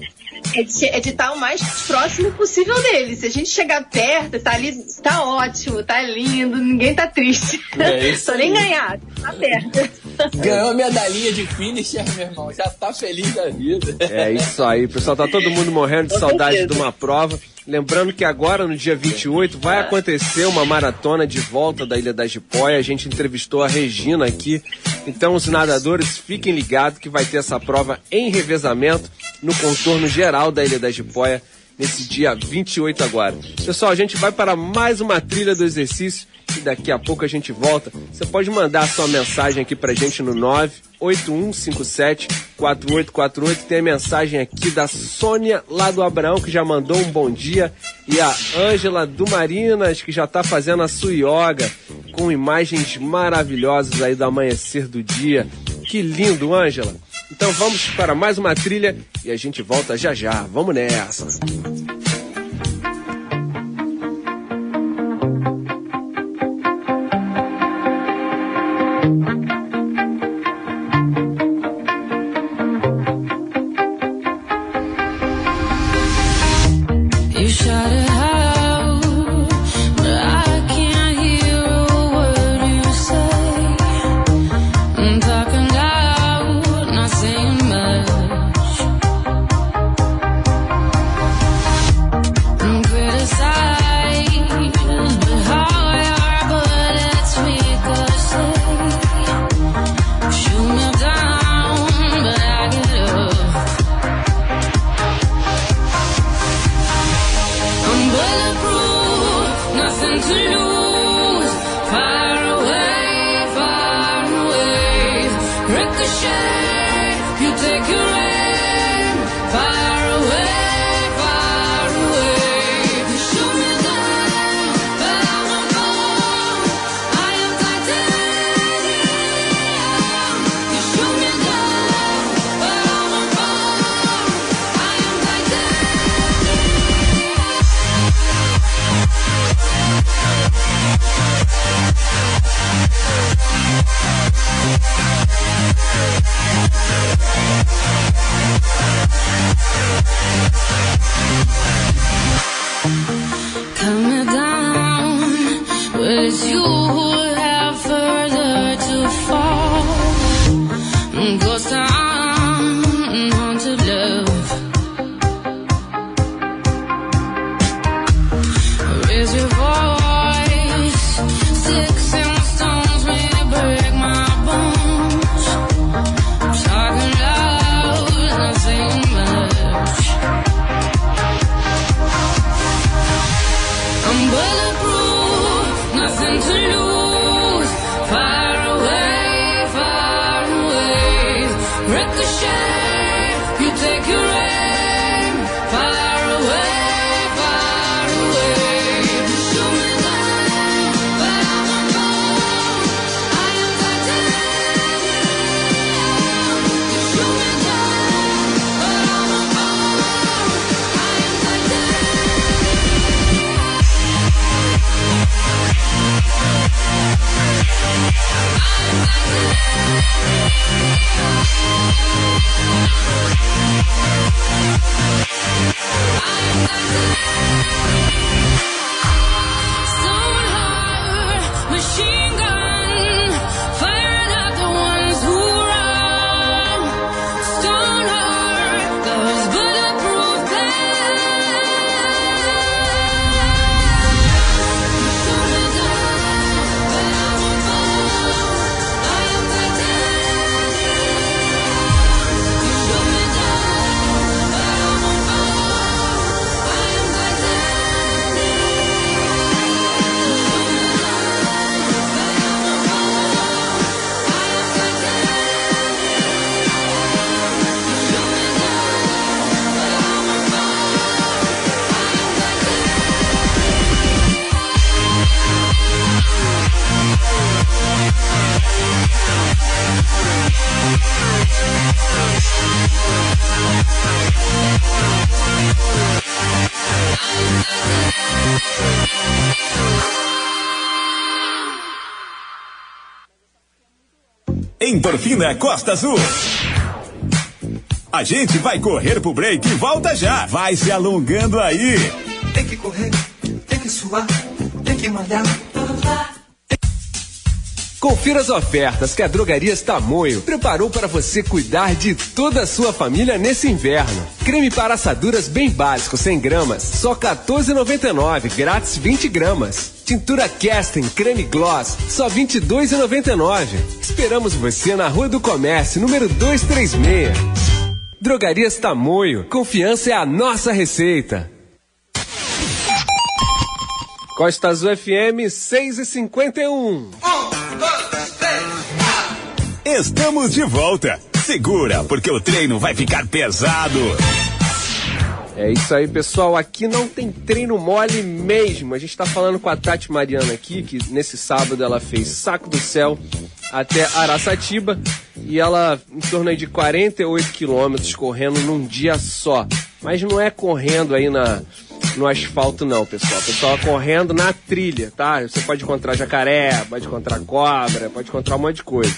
É de estar o mais próximo possível dele. Se a gente chegar perto, tá ali, tá ótimo, tá lindo, ninguém tá triste. É isso. Só nem ganhar, tá perto. Ganhou a medalhinha de finisher, meu irmão, já tá feliz da vida. É isso aí, pessoal, tá todo mundo morrendo de Com saudade certeza. de uma prova. Lembrando que agora, no dia vinte e oito, vai acontecer uma maratona de volta da Ilha da Gipoia. A gente entrevistou a Regina aqui. Então, os nadadores, fiquem ligados que vai ter essa prova em revezamento no contorno geral da Ilha da Gipoia, nesse dia vinte e oito agora. Pessoal, a gente vai para mais uma trilha do exercício e daqui a pouco a gente volta. Você pode mandar a sua mensagem aqui pra gente no nove oito um cinco sete quatro oito quatro oito. Tem a mensagem aqui da Sônia lá do Abraão, que já mandou um bom dia, e a Ângela do Marinas, que já tá fazendo a sua yoga com imagens maravilhosas aí do amanhecer do dia. Que lindo, Ângela! Então vamos para mais uma trilha e a gente volta já já. Vamos nessa! Endorfina Costa Azul. A gente vai correr pro break e volta já. Vai se alongando aí. Tem que correr, tem que suar, tem que malhar. Confira as ofertas que a Drogarias Tamoio preparou para você cuidar de toda a sua família nesse inverno. Creme para assaduras bem básico, cem gramas, só quatorze reais e noventa e nove centavos, grátis vinte gramas. Tintura Kesten, creme gloss, só vinte e dois reais e noventa e nove centavos. Esperamos você na Rua do Comércio, número duzentos e trinta e seis. Drogarias Tamoio, confiança é a nossa receita. Costa Azul F M, seis e cinquenta e um. Um, dois, três, quatro. Estamos de volta. Segura, porque o treino vai ficar pesado. É isso aí, pessoal. Aqui não tem treino mole mesmo. A gente está falando com a Tati Mariano aqui, que nesse sábado ela fez Saco do Céu até Araçatiba. E ela, em torno aí de quarenta e oito quilômetros, correndo num dia só. Mas não é correndo aí na... no asfalto não, pessoal. Pessoal correndo na trilha, tá? Você pode encontrar jacaré, pode encontrar cobra, pode encontrar um monte de coisa.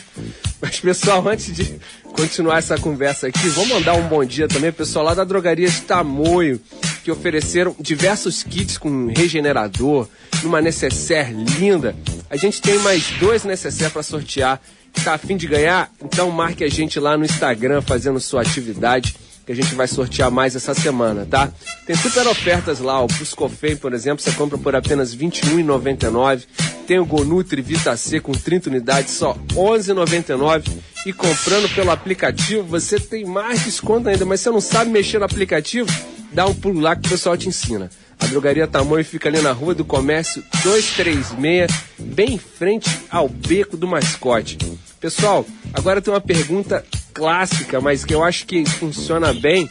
Mas, pessoal, antes de continuar essa conversa aqui, vou mandar um bom dia também, pessoal, lá da Drogarias Tamoio, que ofereceram diversos kits com regenerador, numa necessaire linda. A gente tem mais dois necessaires para sortear. Tá a fim de ganhar? Então marque a gente lá no Instagram fazendo sua atividade, que a gente vai sortear mais essa semana, tá? Tem super ofertas lá, o Buscofem, por exemplo, você compra por apenas vinte e um reais e noventa e nove centavos. Tem o Gonutri Vita C com trinta unidades, só onze reais e noventa e nove centavos. E comprando pelo aplicativo, você tem mais desconto ainda, mas se você não sabe mexer no aplicativo, dá um pulo lá que o pessoal te ensina. A Drogaria Tamoio fica ali na Rua do Comércio duzentos e trinta e seis, bem em frente ao Beco do Mascote. Pessoal, agora tem uma pergunta clássica, mas que eu acho que funciona bem,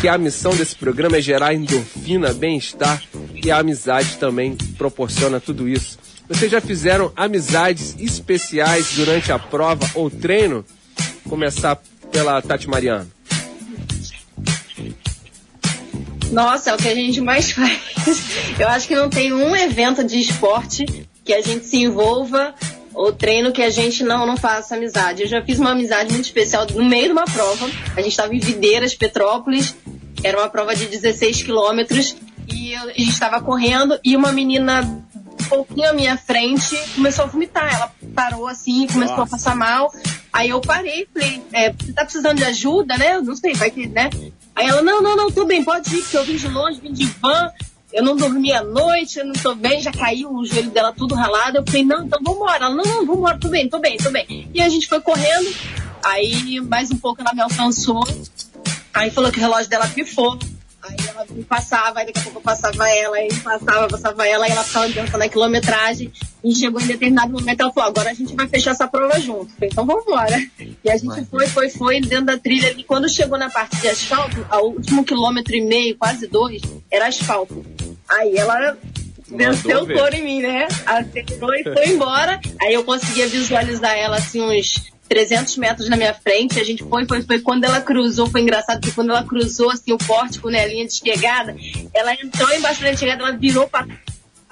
que a missão desse programa é gerar endorfina, bem-estar, e a amizade também proporciona tudo isso. Vocês já fizeram amizades especiais durante a prova ou treino? Vou começar pela Tati Mariano. Nossa, é o que a gente mais faz. Eu acho que não tem um evento de esporte que a gente se envolva ou treino que a gente não, não faça amizade. Eu já fiz uma amizade muito especial no meio de uma prova. A gente estava em Videiras, Petrópolis. Era uma prova de dezesseis quilômetros. E eu, a gente estava correndo e uma menina um pouquinho à minha frente começou a vomitar. Ela parou assim, começou Nossa. a passar mal. Aí eu parei, falei, é, você tá precisando de ajuda, né? Eu não sei, vai que, né? Aí ela, não, não, não, tudo bem, pode ir, porque eu vim de longe, vim de van, eu não dormi a noite, eu não tô bem, já caiu o joelho dela tudo ralado. Eu falei, não, então vambora. Ela, não, não, vambora, tô bem, tô bem, tô bem. E a gente foi correndo, aí mais um pouco ela me alcançou, aí falou que o relógio dela pifou. Aí ela me passava, aí daqui a pouco eu passava ela, aí passava, passava ela, e ela ficava dançando na quilometragem. E chegou em determinado momento, ela falou, agora a gente vai fechar essa prova junto. Falei, então vamos embora. E a gente foi, foi, foi, dentro da trilha. E quando chegou na parte de asfalto, ao último quilômetro e meio, quase dois, era asfalto. Aí ela venceu o touro em mim, né? Acertou e foi embora. Aí eu conseguia visualizar ela assim uns trezentos metros na minha frente. A gente foi, foi, foi. Quando ela cruzou, foi engraçado, porque quando ela cruzou, assim, o pórtico, né, a linha de chegada, ela entrou embaixo da linha de chegada, ela virou pra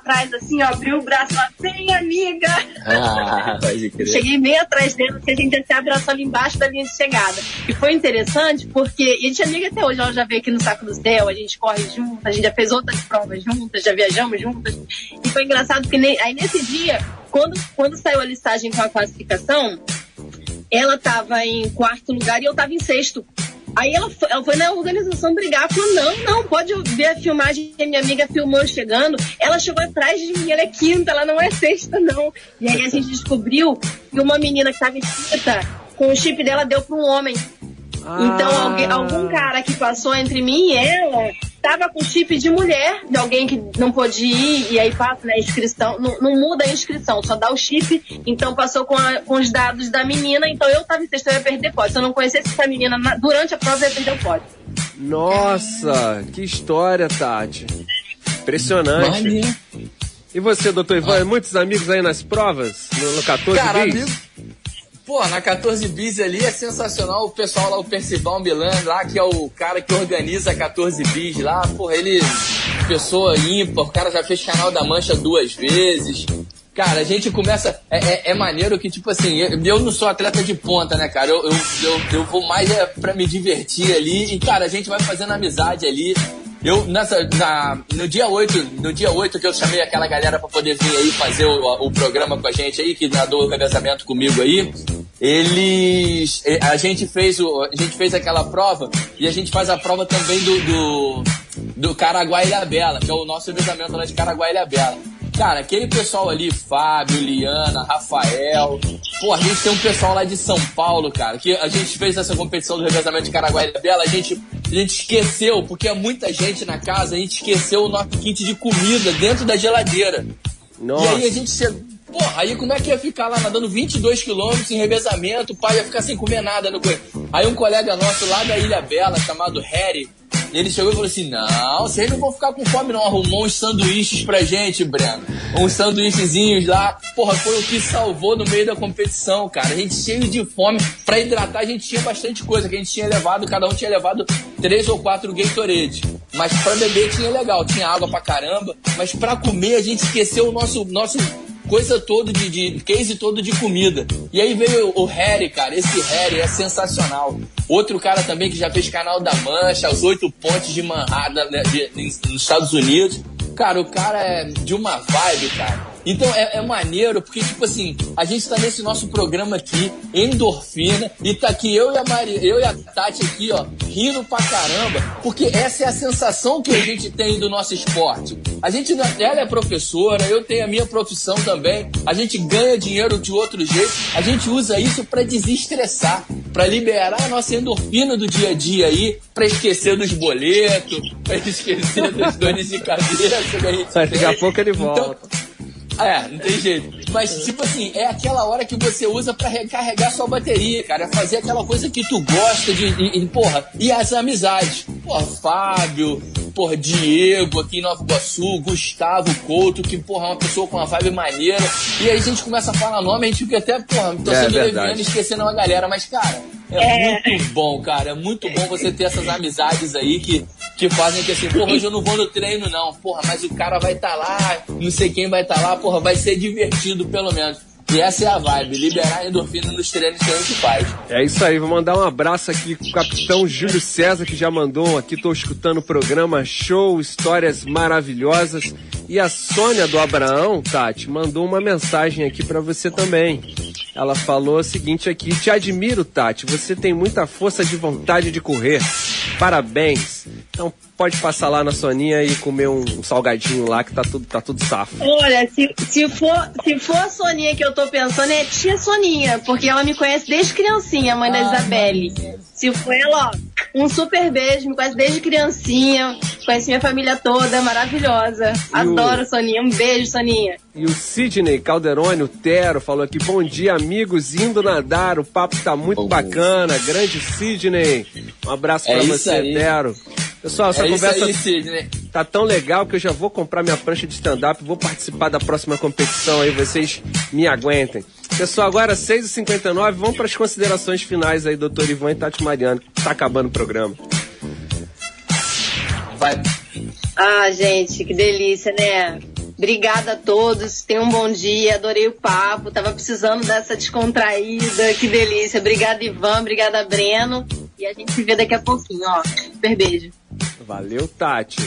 trás, assim, ó, abriu o braço, ela, vem, amiga! Ah, pode crer. Cheguei meio atrás dela, que a gente se abraçou ali embaixo da linha de chegada. E foi interessante, porque a gente é amiga até hoje, ela já veio aqui no Saco do Céu, a gente corre junto, a gente já fez outras provas juntas, já viajamos juntas. E foi engraçado, porque nem... aí nesse dia, quando, quando saiu a listagem com a classificação, ela tava em quarto lugar e eu tava em sexto. Aí ela foi, ela foi na organização brigar, falou, não, não, pode ver a filmagem que a minha amiga filmou chegando. Ela chegou atrás de mim, ela é quinta, ela não é sexta, não. E aí a gente descobriu que uma menina que tava escrita com o chip dela deu pra um homem. Ah. Então alguém, algum cara que passou entre mim e ela tava com chip de mulher, de alguém que não pôde ir, e aí passa na inscrição, não, não muda a inscrição, só dá o chip, então passou com, a, com os dados da menina, então eu tava em sexto, eu ia perder pódio. Se eu não conhecesse essa menina na, durante a prova, eu ia perder o pódio. Nossa, que história, Tati. Impressionante. Mania. E você, doutor Ivan, ah. muitos amigos aí nas provas? No, no quatorze cara, bis? Amigo... Pô, na quatorze bis ali é sensacional o pessoal lá, o Percival Milan lá, que é o cara que organiza a quatorze bis lá, porra, ele, pessoa ímpar, o cara já fez Canal da Mancha duas vezes, Cara, a gente começa... É, é, é maneiro que, tipo assim, eu, eu não sou atleta de ponta, né, cara? Eu, eu, eu, eu vou mais é pra me divertir ali. E, cara, a gente vai fazendo amizade ali. Eu, nessa, na, no dia oito, no dia oito que eu chamei aquela galera pra poder vir aí fazer o, o programa com a gente aí, que nadou o revezamento comigo aí, eles... A gente fez, o, a gente fez aquela prova e a gente faz a prova também do... do, do Caraguai Ilha Bela, que é o nosso revezamento lá de Caraguai Ilha Bela. Cara, aquele pessoal ali, Fábio, Liana, Rafael... Pô, a gente tem um pessoal lá de São Paulo, cara, que a gente fez essa competição do revezamento de Caraguai Ilha Bela, a gente, a gente esqueceu, porque é muita gente na casa, a gente esqueceu o nosso kit de comida dentro da geladeira. Nossa. E aí a gente chegou... Pô, aí como é que ia ficar lá nadando vinte e dois quilômetros em revezamento, o pai ia ficar sem comer nada no coelho. Aí um colega nosso lá da Ilha Bela, chamado Harry... Ele chegou e falou assim, não, vocês não vão ficar com fome não, arrumou uns sanduíches pra gente, Breno, uns sanduíchezinhos lá, porra, foi o que salvou no meio da competição, cara, a gente cheio de fome, pra hidratar a gente tinha bastante coisa, que a gente tinha levado, cada um tinha levado três ou quatro Gatorade, mas pra beber tinha legal, tinha água pra caramba, mas pra comer a gente esqueceu o nosso... nosso coisa toda de, de case todo de comida. E aí veio o Harry, cara. Esse Harry é sensacional. Outro cara também que já fez Canal da Mancha, os oito pontes de Manhattan, né, de, de, nos Estados Unidos. Cara, o cara é de uma vibe, cara. Então é, é maneiro, porque tipo assim, a gente tá nesse nosso programa aqui, Endorfina, e tá aqui eu e a Maria, eu e a Tati aqui, ó, rindo pra caramba, porque essa é a sensação que a gente tem do nosso esporte. A gente, ela é professora, eu tenho a minha profissão também, a gente ganha dinheiro de outro jeito, a gente usa isso pra desestressar, pra liberar a nossa endorfina do dia a dia aí, pra esquecer dos boletos, pra esquecer das dores de cabeça que a gente tem. Daqui a pouco ele volta. Então, é, não tem jeito. Mas, tipo assim, é aquela hora que você usa pra recarregar sua bateria, cara. É fazer aquela coisa que tu gosta de... E, e, porra, e as amizades. Porra, Fábio, porra, Diego, aqui em Nova Iguaçu, Gustavo Couto, que, porra, é uma pessoa com uma vibe maneira. E aí a gente começa a falar nome, a gente fica até, porra, tô sendo leviano, esquecendo uma galera. Mas, cara, é, é muito bom, cara. É muito bom você ter essas amizades aí que... que fazem que assim, porra, hoje eu não vou no treino não, porra, mas o cara vai estar tá lá, não sei quem vai estar tá lá, porra, vai ser divertido pelo menos. E essa é a vibe, liberar a endorfina nos treinos que a gente faz. É isso aí, vou mandar um abraço aqui pro capitão Júlio César, que já mandou aqui, tô escutando o programa, show, histórias maravilhosas. E a Sônia do Abraão, Tati, mandou uma mensagem aqui pra você também. Ela falou o seguinte aqui, te admiro, Tati, você tem muita força de vontade de correr. Parabéns. Então pode passar lá na Soninha e comer um, um salgadinho lá que tá tudo, tá tudo safo. Olha, se, se, for, se for a Soninha que eu tô pensando, é tia Soninha, porque ela me conhece desde criancinha, a mãe da ah, Isabelle. Se for ela, ó, um super beijo, me conhece desde criancinha, conhece minha família toda, maravilhosa. E adoro o... Soninha, um beijo, Soninha. E o Sidney Calderone, o Tero, falou aqui, bom dia, amigos, indo nadar, o papo tá muito oh. bacana, grande Sidney. Um abraço pra é você, aí. Tero. Pessoal, essa é conversa aí, tá tão legal que eu já vou comprar minha prancha de stand-up, vou participar da próxima competição aí, vocês me aguentem. Pessoal, agora seis e cinquenta e nove, vamos para as considerações finais aí, doutor Ivan e Tati Mariano, que tá acabando o programa. Vai. Ah, gente, que delícia, né? Obrigada a todos, tenham um bom dia, adorei o papo, tava precisando dessa descontraída, que delícia. Obrigada, Ivan, obrigada, Breno. E a gente se vê daqui a pouquinho, ó. Super beijo. Valeu, Tati.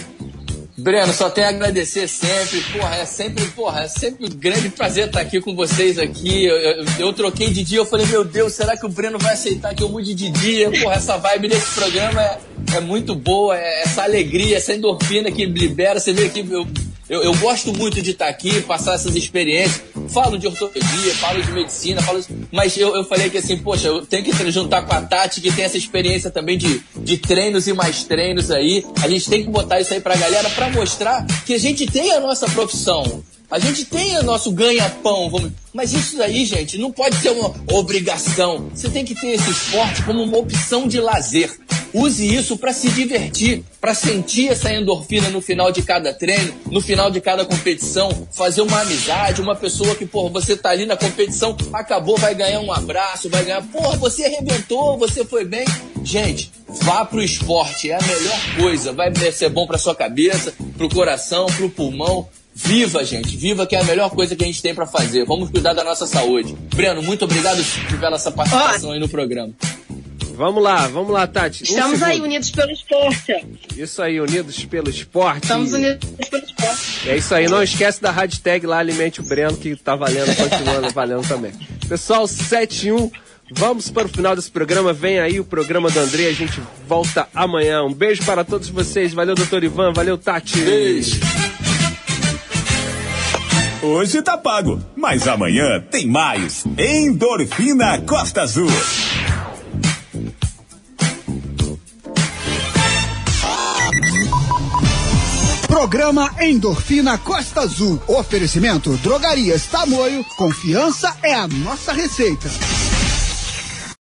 Breno, só tenho a agradecer sempre. Porra, é sempre, porra, é sempre um grande prazer estar aqui com vocês aqui. Eu, eu, eu troquei de dia, eu falei, meu Deus, será que o Breno vai aceitar que eu mude de dia? Porra, essa vibe desse programa é, é muito boa, é essa alegria, essa endorfina que libera. Você vê que eu, eu, eu gosto muito de estar aqui, passar essas experiências. Falo de ortopedia, falo de medicina, falo... mas eu, eu falei que assim, poxa, eu tenho que juntar com a Tati, que tem essa experiência também de, de treinos e mais treinos aí. A gente tem que botar isso aí pra galera, pra mostrar que a gente tem a nossa profissão. A gente tem o nosso ganha-pão, vamos... mas isso daí, gente, não pode ser uma obrigação. Você tem que ter esse esporte como uma opção de lazer. Use isso para se divertir, para sentir essa endorfina no final de cada treino, no final de cada competição, fazer uma amizade, uma pessoa que, porra, você tá ali na competição, acabou, vai ganhar um abraço, vai ganhar, porra, você arrebentou, você foi bem. Gente, vá pro esporte, é a melhor coisa. Vai ser bom pra sua cabeça, pro coração, pro pulmão. Viva, gente, viva, que é a melhor coisa que a gente tem pra fazer. Vamos cuidar da nossa saúde. Breno, muito obrigado pela essa participação oh. aí no programa. Vamos lá, vamos lá, Tati. Estamos um aí, unidos pelo esporte. Isso aí, unidos pelo esporte. Estamos unidos pelo esporte. É isso aí, não esquece da hashtag lá, alimente o Breno, que tá valendo, continuando valendo tambtambém. Pessoal, sete e um, vamos para o final desse programa. Vem aí o programa do André, a gente volta amanhã. Um beijo para todos vocês. Valeu, doutor Ivan, valeu, Tati. Beijo. Hoje tá pago, mas amanhã tem mais. Endorfina Costa Azul. Programa Endorfina Costa Azul. Oferecimento Drogarias Tamoio. Confiança é a nossa receita.